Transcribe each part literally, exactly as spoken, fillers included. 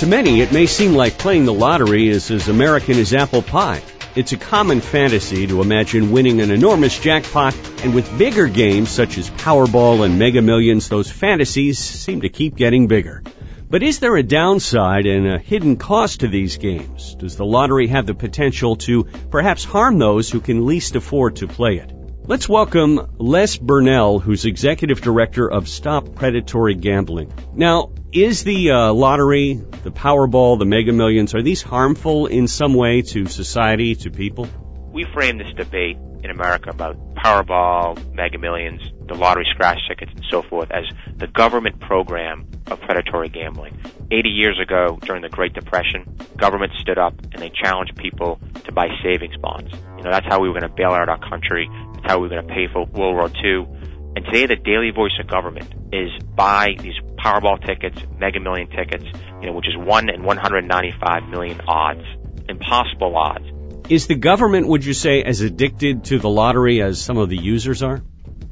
To many, it may seem like playing the lottery is as American as apple pie. It's a common fantasy to imagine winning an enormous jackpot, and with bigger games such as Powerball and Mega Millions, those fantasies seem to keep getting bigger. But is there a downside and a hidden cost to these games? Does the lottery have the potential to perhaps harm those who can least afford to play it? Let's welcome Les Burnell, who's executive director of Stop Predatory Gambling. Now, is the uh, lottery, the Powerball, the Mega Millions, are these harmful in some way to society, to people? We frame this debate in America about Powerball, Mega Millions, the lottery scratch tickets, and so forth as the government program of predatory gambling. Eighty years ago, during the Great Depression, government stood up and they challenged people to buy savings bonds. You know, that's how we were going to bail out our country. That's how we were going to pay for World War Two. And today, the daily voice of government is buy these Powerball tickets, Mega Million tickets, you know, which is one in one hundred ninety-five million odds, impossible odds. Is the government, would you say, as addicted to the lottery as some of the users are?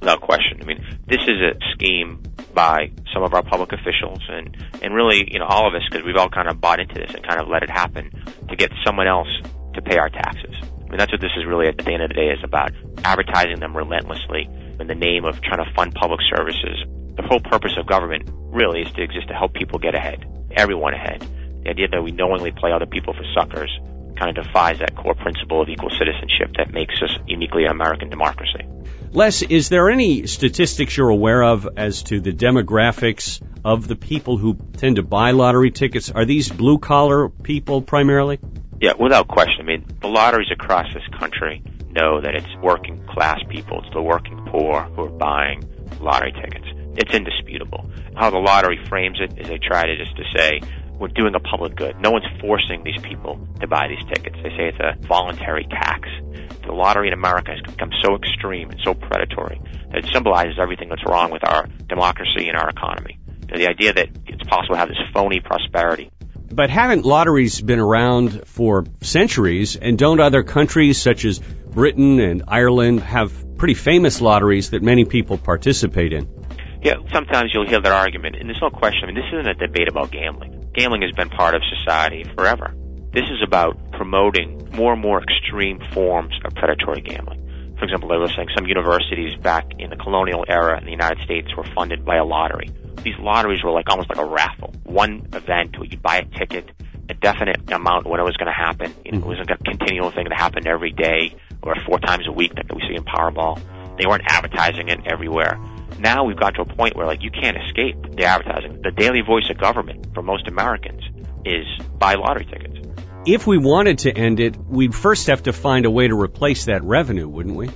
Without question. I mean, this is a scheme by some of our public officials and, and really, you know, all of us, because we've all kind of bought into this and kind of let it happen to get someone else to pay our taxes. I mean, that's what this is really, at the end of the day, is about advertising them relentlessly in the name of trying to fund public services. The whole purpose of government really is to exist to help people get ahead, everyone ahead. The idea that we knowingly play other people for suckers kind of defies that core principle of equal citizenship that makes us uniquely an American democracy. Les, is there any statistics you're aware of as to the demographics of the people who tend to buy lottery tickets? Are these blue-collar people primarily? Yeah, without question. I mean, the lotteries across this country know that it's working-class people. It's the working poor who are buying lottery tickets. It's indisputable. How the lottery frames it is they try to just to say, we're doing a public good. No one's forcing these people to buy these tickets. They say it's a voluntary tax. The lottery in America has become so extreme and so predatory that it symbolizes everything that's wrong with our democracy and our economy. You know, the idea that it's possible to have this phony prosperity. But haven't lotteries been around for centuries? And don't other countries such as Britain and Ireland have pretty famous lotteries that many people participate in? Yeah, sometimes you'll hear that argument. And there's no question. I mean, this isn't a debate about gambling. Gambling has been part of society forever. This is about promoting more and more extreme forms of predatory gambling. For example, they were saying some universities back in the colonial era in the United States were funded by a lottery. These lotteries were like almost like a raffle. One event where you buy a ticket, a definite amount when it was going to happen. You know, it wasn't a continual thing that happened every day or four times a week that we see in Powerball. They weren't advertising it everywhere. Now we've got to a point where, like, you can't escape the advertising. The daily voice of government for most Americans is buy lottery tickets. If we wanted to end it, we'd first have to find a way to replace that revenue, wouldn't we?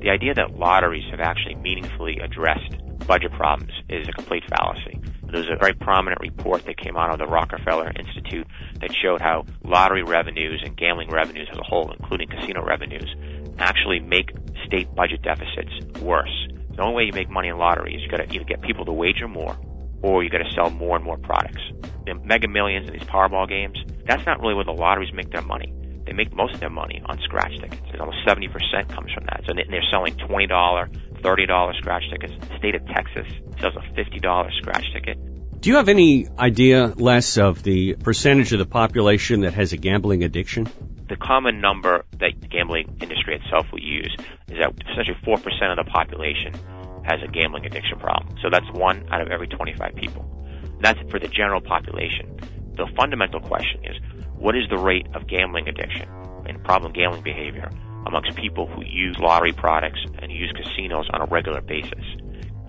The idea that lotteries have actually meaningfully addressed budget problems is a complete fallacy. There's a very prominent report that came out of the Rockefeller Institute that showed how lottery revenues and gambling revenues as a whole, including casino revenues, actually make state budget deficits worse. The only way you make money in lottery is you got to either get people to wager more, or you got to sell more and more products. The Mega Millions and these Powerball games, that's not really where the lotteries make their money. They make most of their money on scratch tickets. And almost seventy percent comes from that. So they're selling twenty dollars, thirty dollars scratch tickets. The state of Texas sells a fifty dollars scratch ticket. Do you have any idea, Les, of the percentage of the population that has a gambling addiction? The common number that the gambling industry itself will use is that essentially four percent of the population has a gambling addiction problem. So that's one out of every twenty-five people. That's for the general population. The fundamental question is, what is the rate of gambling addiction and problem gambling behavior amongst people who use lottery products and use casinos on a regular basis?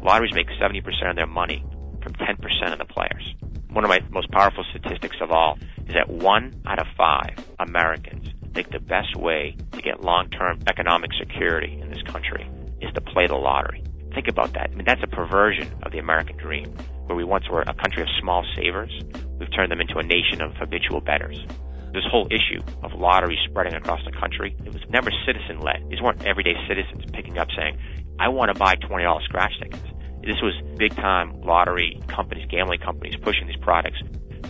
Lotteries make seventy percent of their money from ten percent of the players. One of my most powerful statistics of all is that one out of five Americans think the best way to get long-term economic security in this country is to play the lottery. Think about that. I mean, that's a perversion of the American dream, where we once were a country of small savers. We've turned them into a nation of habitual bettors. This whole issue of lotteries spreading across the country, it was never citizen-led. These weren't everyday citizens picking up saying, I want to buy twenty dollars scratch tickets. This was big-time lottery companies, gambling companies pushing these products.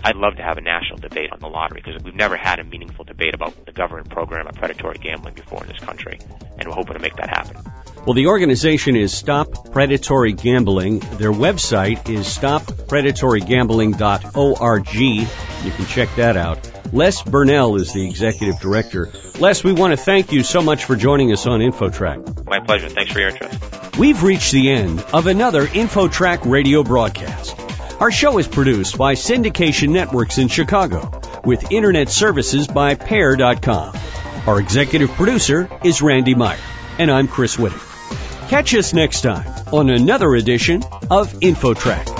I'd love to have a national debate on the lottery because we've never had a meaningful debate about the government program of predatory gambling before in this country, and we're hoping to make that happen. Well, the organization is Stop Predatory Gambling. Their website is stop predatory gambling dot org. You can check that out. Les Burnell is the executive director. Les, we want to thank you so much for joining us on InfoTrack. My pleasure. Thanks for your interest. We've reached the end of another InfoTrack radio broadcast. Our show is produced by Syndication Networks in Chicago, with internet services by Pear dot com. Our executive producer is Randy Meyer, and I'm Chris Whitting. Catch us next time on another edition of InfoTrack.